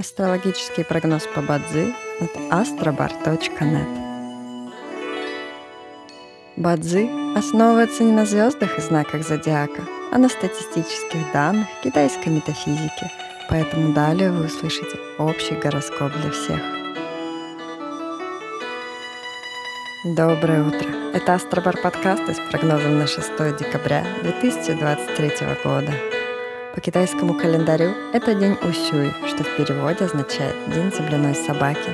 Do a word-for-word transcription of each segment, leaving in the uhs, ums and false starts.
Астрологический прогноз по Бадзи от астробар точка нет. Бадзи основывается не на звездах и знаках зодиака, а на статистических данных китайской метафизики, поэтому далее вы услышите общий гороскоп для всех. Доброе утро! Это Астробар подкасты с прогнозом на шестое декабря две тысячи двадцать третьего года. По китайскому календарю это день Усюй, что в переводе означает «день земляной собаки».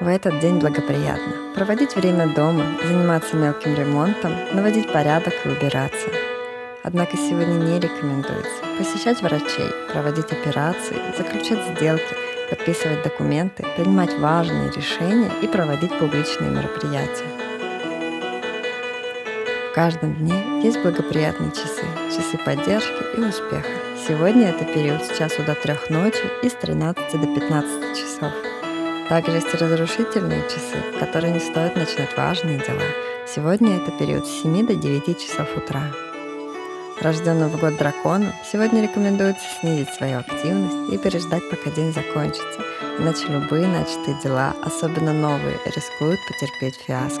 В этот день благоприятно проводить время дома, заниматься мелким ремонтом, наводить порядок и убираться. Однако сегодня не рекомендуется посещать врачей, проводить операции, заключать сделки, подписывать документы, принимать важные решения и проводить публичные мероприятия. В каждом дне есть благоприятные часы, часы поддержки и успеха. Сегодня это период с часу до трех ночи и с тринадцати до пятнадцати часов. Также есть разрушительные часы, в которые не стоит начинать важные дела. Сегодня это период с семи до девяти часов утра. Рожденным в год дракона сегодня рекомендуется снизить свою активность и переждать, пока день закончится, иначе любые начатые дела, особенно новые, рискуют потерпеть фиаско.